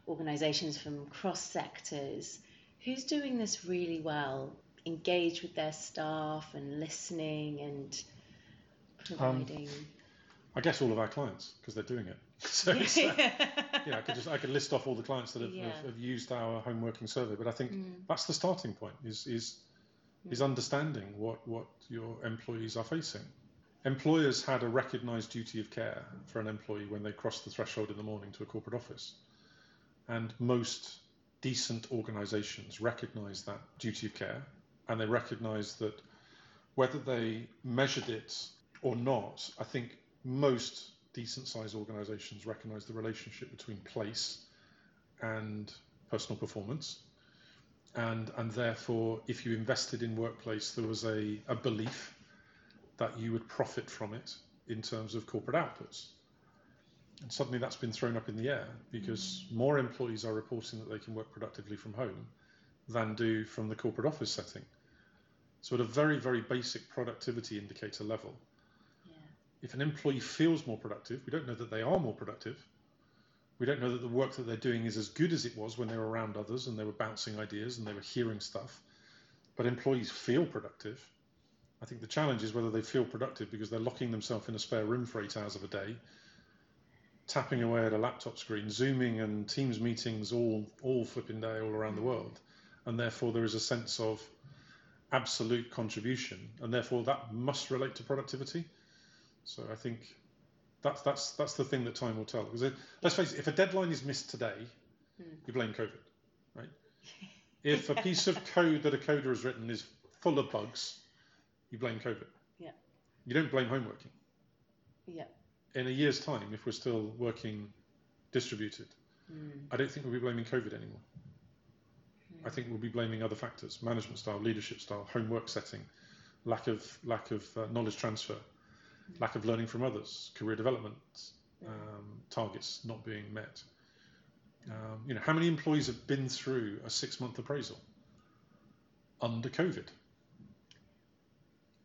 organisations from cross sectors. Who's doing this really well, engaged with their staff and listening and providing? Um, I guess all of our clients, because they're doing it. So, yeah. so yeah, I could just I could list off all the clients that have, yeah. have, have used our home working survey, but I think mm. that's the starting point. Is is is understanding what, what your employees are facing. Employers had a recognised duty of care for an employee when they crossed the threshold in the morning to a corporate office. And most decent organisations recognise that duty of care, and they recognise that whether they measured it or not, I think most decent-sized organisations recognise the relationship between place and personal performance. And and therefore, if you invested in workplace, there was a, a belief that you would profit from it in terms of corporate outputs. And suddenly that's been thrown up in the air because mm-hmm. more employees are reporting that they can work productively from home than do from the corporate office setting. So at a very, very basic productivity indicator level, yeah. if an employee feels more productive, we don't know that they are more productive. We don't know that the work that they're doing is as good as it was when they were around others and they were bouncing ideas and they were hearing stuff. But employees feel productive. I think the challenge is whether they feel productive because they're locking themselves in a spare room for eight hours of a day, tapping away at a laptop screen, Zooming and Teams meetings all, all flipping day all around the world. And therefore there is a sense of absolute contribution. And therefore that must relate to productivity. So I think... That's that's that's the thing that time will tell. Because it, let's face it, if a deadline is missed today, mm. you blame COVID, right? If a piece of code that a coder has written is full of bugs, you blame COVID. Yeah. You don't blame home working. Yeah. In a year's time, if we're still working distributed, mm. I don't think we'll be blaming COVID anymore. Mm. I think we'll be blaming other factors: management style, leadership style, home work setting, lack of lack of uh, knowledge transfer. Lack of learning from others, career development um, targets not being met. Um, you know, how many employees have been through a six-month appraisal under COVID?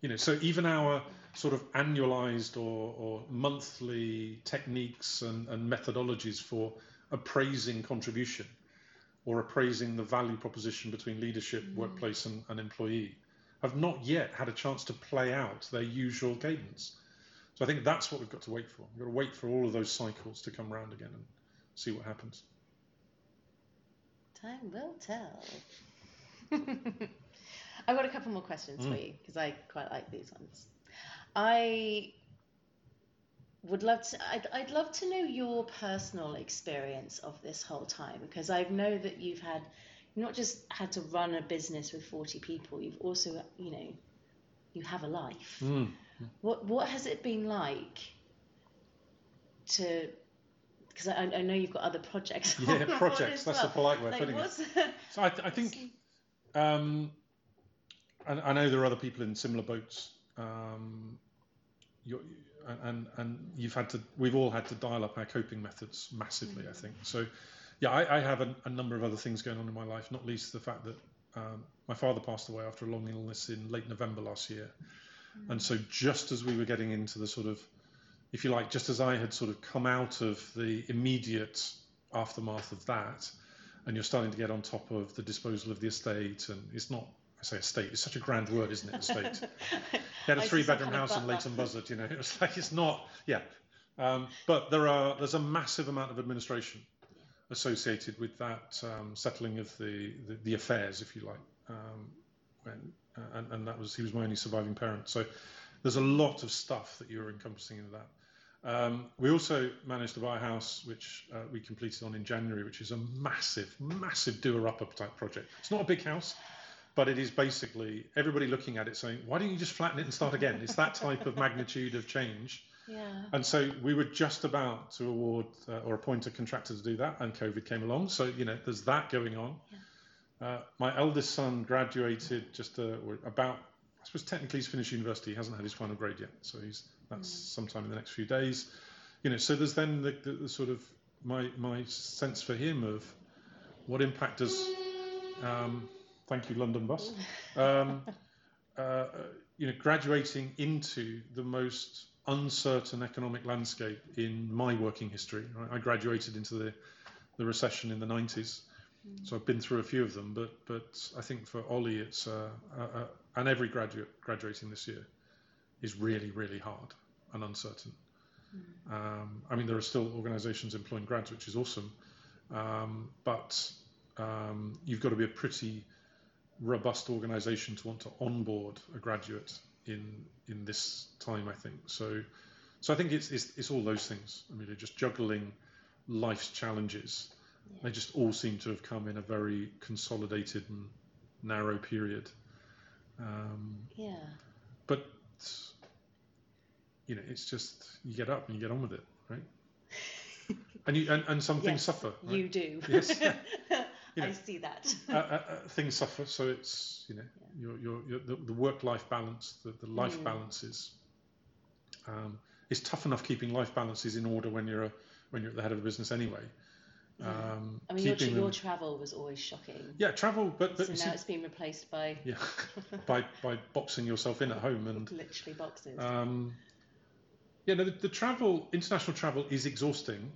You know, so even our sort of annualized or, or monthly techniques and, and methodologies for appraising contribution or appraising the value proposition between leadership, mm. workplace, and, and employee have not yet had a chance to play out their usual cadence. So I think that's what we've got to wait for. We've got to wait for all of those cycles to come round again and see what happens. Time will tell. I've got a couple more questions mm. for you because I quite like these ones. I would love to. I'd, I'd love to know your personal experience of this whole time, because I know that you've had not just had to run a business with forty people. You've also, you know, you have a life. Mm. What what has it been like to, because I, I know you've got other projects. Yeah, projects, that's well. a polite way of putting it. So I, I think, um, and I know there are other people in similar boats, um, you're, and, and you've had to, we've all had to dial up our coping methods massively, mm. I think. So yeah, I, I have a, a number of other things going on in my life, not least the fact that um, my father passed away after a long illness in late November last year. Mm. And so just as we were getting into the sort of, if you like, just as I had sort of come out of the immediate aftermath of that, and you're starting to get on top of the disposal of the estate, and it's not, I say estate, it's such a grand word, isn't it, estate? They had a three-bedroom house in Leighton Buzzard, you know, it was like, it's not, yeah. Um, but there are, there's a massive amount of administration associated with that um, settling of the, the, the affairs, if you like, um, when, and, and that was, he was my only surviving parent. So there's a lot of stuff that you're encompassing in that. Um, we also managed to buy a house, which uh, we completed on in January, which is a massive, massive doer-upper type project. It's not a big house, but it is basically everybody looking at it saying, why don't you just flatten it and start again? It's that type of magnitude of change. Yeah. And so we were just about to award uh, or appoint a contractor to do that, and COVID came along. So, you know, there's that going on. Yeah. Uh, my eldest son graduated just uh, about, I suppose technically he's finished university. He hasn't had his final grade yet. So he's that's mm. sometime in the next few days. You know, so there's then the, the, the sort of my, my sense for him of what impact does, um, thank you, London Bus, um, uh, you know, graduating into the most uncertain economic landscape in my working history. Right? I graduated into the, the recession in the nineties, mm. so I've been through a few of them, but but I think for Ollie, it's, uh, uh, uh, and every graduate graduating this year is really, really hard and uncertain. Mm. Um, I mean, there are still organisations employing grads, which is awesome, um, but um, you've got to be a pretty robust organisation to want to onboard a graduate in in this time, I think. So so I think it's it's, it's all those things. I mean, they're just juggling life's challenges. Yeah. They just all seem to have come in a very consolidated and narrow period. Um, yeah. But, you know, it's just, you get up and you get on with it, right? and, you, and, and some yes, things suffer. Right? You do. Yes. You know, I see that. uh, uh, things suffer, so it's, you know, yeah. your, your, your, the, the work-life balance, the, the life mm. balances. Um, it's tough enough keeping life balances in order when you're a, when you're at the head of a business anyway. Um, I mean, your, your them, travel was always shocking. Yeah, travel, but, but so now see, it's been replaced by yeah, by by boxing yourself in at home and literally boxes. Um, yeah, no, the, the travel, international travel, is exhausting.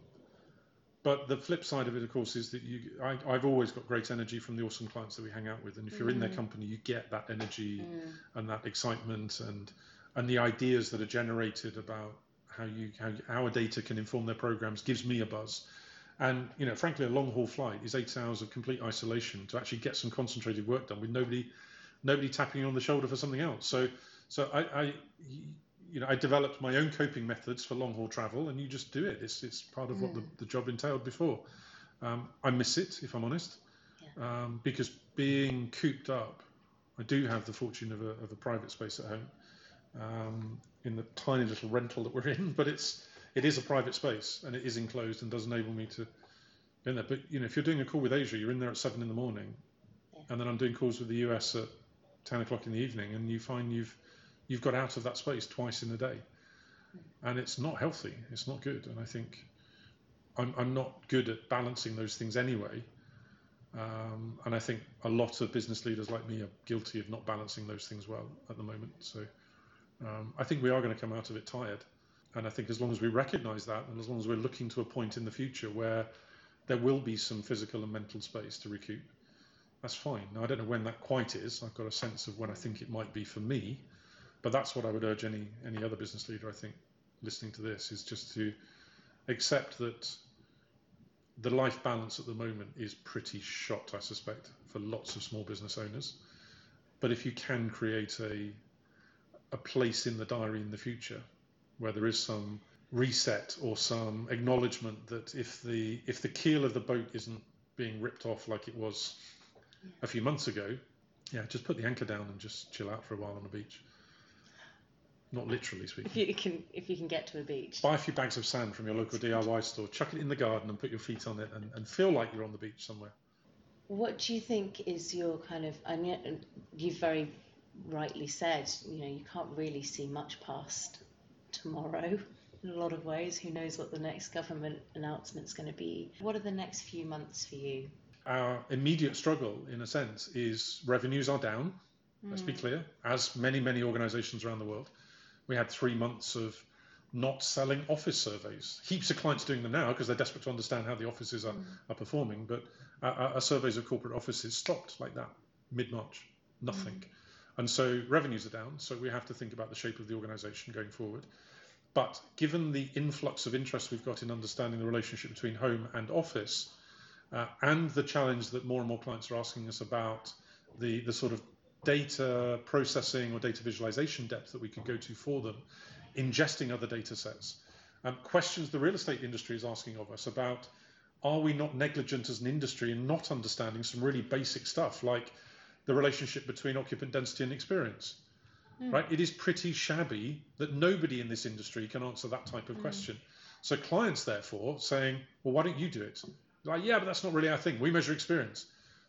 But the flip side of it, of course, is that you, I, I've always got great energy from the awesome clients that we hang out with. And if you're mm. in their company, you get that energy mm. and that excitement and and the ideas that are generated about how you how our data can inform their programs gives me a buzz. And, you know, frankly, a long haul flight is eight hours of complete isolation to actually get some concentrated work done with nobody nobody tapping you on the shoulder for something else. So so I, I you know, I developed my own coping methods for long haul travel, and you just do it. It's it's part of mm. what the, the job entailed before. Um, I miss it, if I'm honest, yeah. um, because being cooped up, I do have the fortune of a of a private space at home, um, in the tiny little rental that we're in. But it's it is a private space, and it is enclosed, and does enable me to go in there. But you know, if you're doing a call with Asia, you're in there at seven in the morning, yeah. and then I'm doing calls with the U S at ten o'clock in the evening, and you find you've you've got out of that space twice in a day, and it's not healthy. It's not good. And I think I'm, I'm not good at balancing those things anyway. Um, and I think a lot of business leaders like me are guilty of not balancing those things well at the moment. So um, I think we are going to come out of it tired. And I think as long as we recognize that, and as long as we're looking to a point in the future where there will be some physical and mental space to recoup, that's fine. Now, I don't know when that quite is. I've got a sense of when I think it might be for me. But that's what I would urge any any other business leader, I think, listening to this, is just to accept that the life balance at the moment is pretty shot, I suspect, for lots of small business owners. But if you can create a a place in the diary in the future where there is some reset or some acknowledgement that if the if the keel of the boat isn't being ripped off like it was yeah. a few months ago, yeah, just put the anchor down and just chill out for a while on the beach. Not literally speaking. If you can, if you can get to a beach. Buy a few bags of sand from your local D I Y store, chuck it in the garden and put your feet on it and, and feel like you're on the beach somewhere. What do you think is your kind of, I mean, you've very rightly said, you know, you can't really see much past tomorrow in a lot of ways. Who knows what the next government announcement's going to be? What are the next few months for you? our immediate struggle, in a sense, is revenues are down. Mm. Let's be clear, as many, many organizations around the world. We had three months of not selling office surveys. Heaps of clients doing them now because they're desperate to understand how the offices are, mm. are performing. But our, our surveys of corporate offices stopped like that mid-March, nothing. Mm. And so revenues are down. So we have to think about the shape of the organization going forward. But given the influx of interest we've got in understanding the relationship between home and office, uh, and the challenge that more and more clients are asking us about the, the sort of data processing or data visualization depth that we can go to for them, ingesting other data sets, um, questions the real estate industry is asking of us about, are we not negligent as an industry in not understanding some really basic stuff like the relationship between occupant density and experience? Mm. Right? It is pretty shabby that nobody in this industry can answer that type of mm. question. So clients, therefore, saying, well, why don't you do it? Like, yeah, but that's not really our thing. We measure experience.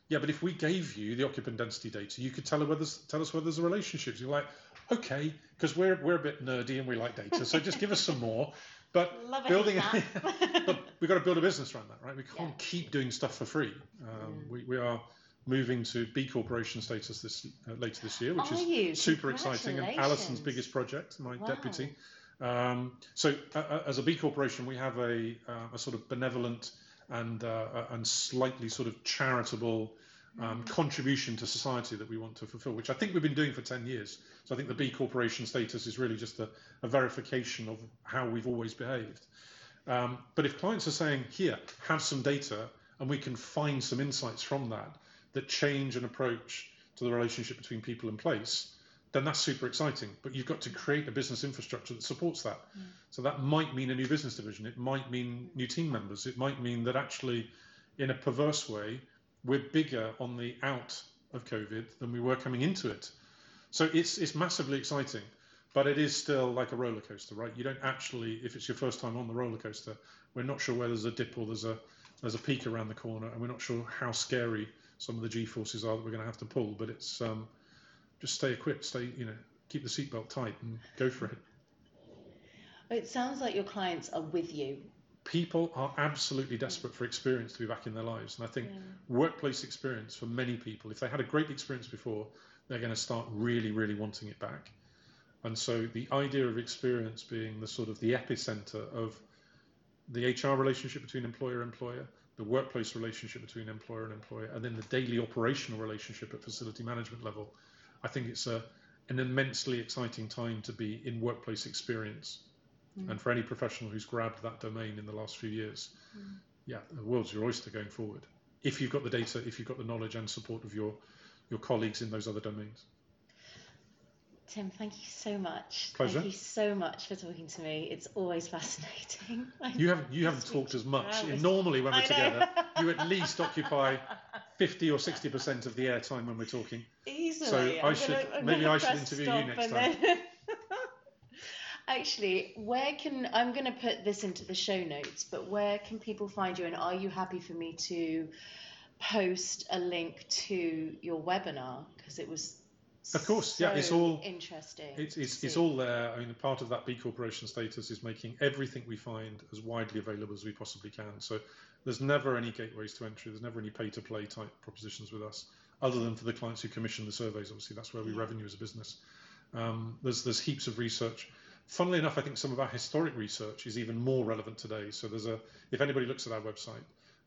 Yeah, but if we gave you the occupant density data, you could tell us whether, tell us whether there's a relationship. You're like, okay, because we're we're a bit nerdy and we like data, so just give us some more. But Love building, but we've got to build a business around that, right? We can't yeah. keep doing stuff for free. Um, mm. We we are moving to B Corporation status this uh, later this year, which are is you? super exciting and Alison's biggest project, my wow. deputy. Um, so uh, as a B Corporation, we have a uh, a sort of benevolent and uh, and slightly sort of charitable um, mm. contribution to society that we want to fulfill, which I think we've been doing for ten years. So I think the B Corporation status is really just a, a verification of how we've always behaved. Um, but if clients are saying, here, have some data, and we can find some insights from that, that change an approach to the relationship between people and place, then that's super exciting. But you've got to create a business infrastructure that supports that. Mm. So that might mean a new business division. It might mean new team members. It might mean that actually, in a perverse way, we're bigger on the out of COVID than we were coming into it. So it's it's massively exciting, but it is still like a roller coaster, right? You don't actually, if it's your first time on the roller coaster, we're not sure where there's a dip or there's a there's a peak around the corner, and we're not sure how scary some of the G-forces are that we're going to have to pull. But it's um, just stay equipped, stay, you know, keep the seatbelt tight and go for it. It sounds like your clients are with you. People are absolutely desperate for experience to be back in their lives. And I think yeah. workplace experience for many people, if they had a great experience before, they're going to start really, really wanting it back. And so the idea of experience being the sort of the epicenter of the H R relationship between employer-employer, the workplace relationship between employer and employer, and then the daily operational relationship at facility management level, I think it's a, an immensely exciting time to be in workplace experience. Mm. And for any professional who's grabbed that domain in the last few years, mm. yeah, the world's your oyster going forward. If you've got the data, if you've got the knowledge and support of your, your colleagues in those other domains. Tim, thank you so much. Pleasure. Thank you so much for talking to me. It's always fascinating. I you haven't you haven't talked as much. Hours. Normally when we're together, you at least occupy fifty or sixty percent of the airtime when we're talking. Easily. So I I'm should gonna, maybe I should interview you next time. Then... Actually, where can I'm going to put this into the show notes? But where can people find you? And are you happy for me to post a link to your webinar because it was? Of course, so yeah, it's all interesting. It's it's, it's all there. I mean, part of that B Corporation status is making everything we find as widely available as we possibly can. So there's never any gateways to entry. There's never any pay-to-play type propositions with us, other than for the clients who commission the surveys. Obviously, that's where we yeah. revenue as a business. Um, there's there's heaps of research. Funnily enough, I think some of our historic research is even more relevant today. So there's a if anybody looks at our website.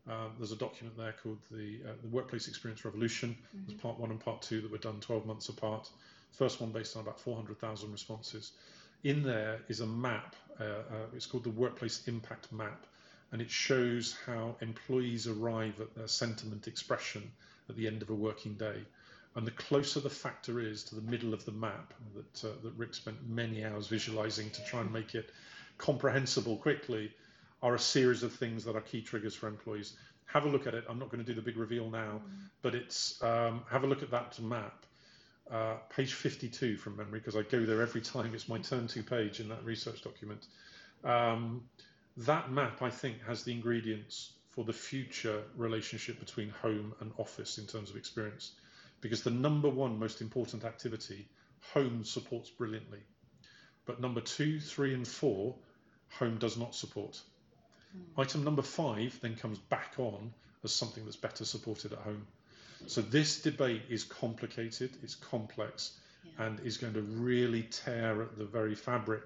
Um, there's a document there called the, uh, the Workplace Experience Revolution. Mm-hmm. There's part one and part two that were done twelve months apart. First one based on about four hundred thousand responses. In there is a map. Uh, uh, it's called the Workplace Impact Map. And it shows how employees arrive at their sentiment expression at the end of a working day. And the closer the factor is to the middle of the map that, uh, that Rick spent many hours visualizing to try and make it comprehensible quickly, are a series of things that are key triggers for employees. Have a look at it. I'm not going to do the big reveal now, mm. but it's um, have a look at that map. Uh, page fifty-two from memory, because I go there every time. It's my turn to page in that research document. Um, that map, I think, has the ingredients for the future relationship between home and office in terms of experience, because the number one most important activity, home supports brilliantly. But number two, three, and four, home does not support. Mm. Item number five then comes back on as something that's better supported at home. So this debate is complicated, it's complex, yeah. and is going to really tear at the very fabric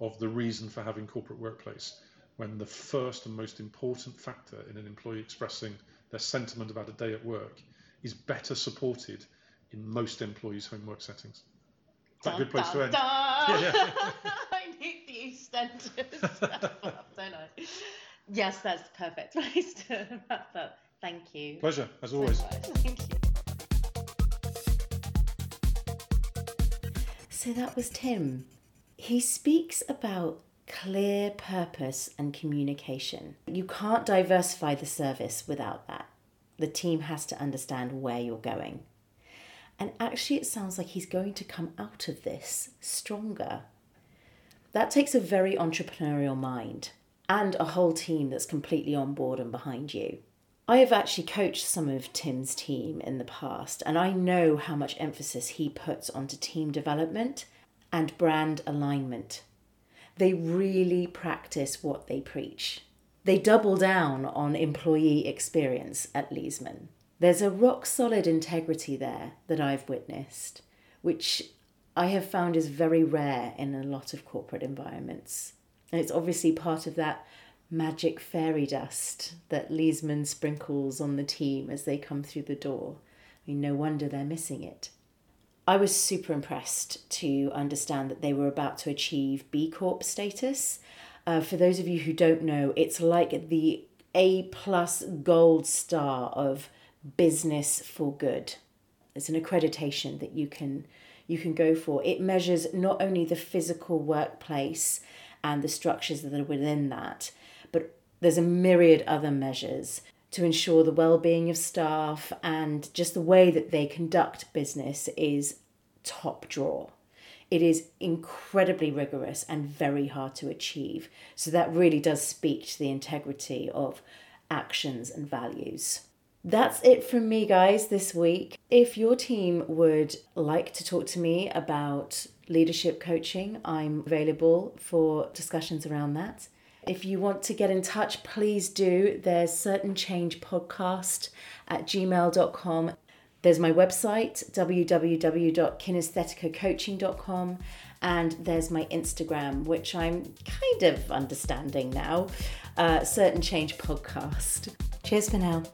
of the reason for having corporate workplace, when the first and most important factor in an employee expressing their sentiment about a day at work is better supported in most employees' home work settings. That's a good place to end. Yeah, yeah. I need the extended stuff up, don't I? Yes, that's the perfect place to wrap up. Thank you. Pleasure, as always. Thank you. So that was Tim. He speaks about clear purpose and communication. You can't diversify the service without that. The team has to understand where you're going. And actually, it sounds like he's going to come out of this stronger. That takes a very entrepreneurial mind and a whole team that's completely on board and behind you. I have actually coached some of Tim's team in the past, and I know how much emphasis he puts onto team development and brand alignment. They really practice what they preach. They double down on employee experience at Leesman. There's a rock-solid integrity there that I've witnessed, which I have found is very rare in a lot of corporate environments. And it's obviously part of that magic fairy dust that Leesman sprinkles on the team as they come through the door. I mean, no wonder they're missing it. I was super impressed to understand that they were about to achieve B Corp status. Uh, for those of you who don't know, it's like the A-plus gold star of business for good. It's an accreditation that you can you can go for. It measures not only the physical workplace and the structures that are within that, but there's a myriad other measures to ensure the well-being of staff and just the way that they conduct business is top drawer. It is incredibly rigorous and very hard to achieve. So that really does speak to the integrity of actions and values. That's it from me, guys, this week. If your team would like to talk to me about leadership coaching, I'm available for discussions around that. If you want to get in touch, please do. There's certain change podcast at gmail dot com. There's my website, w w w dot kinestheticacoaching dot com. And there's my Instagram, which I'm kind of understanding now, uh, Certain Change Podcast. Cheers for now.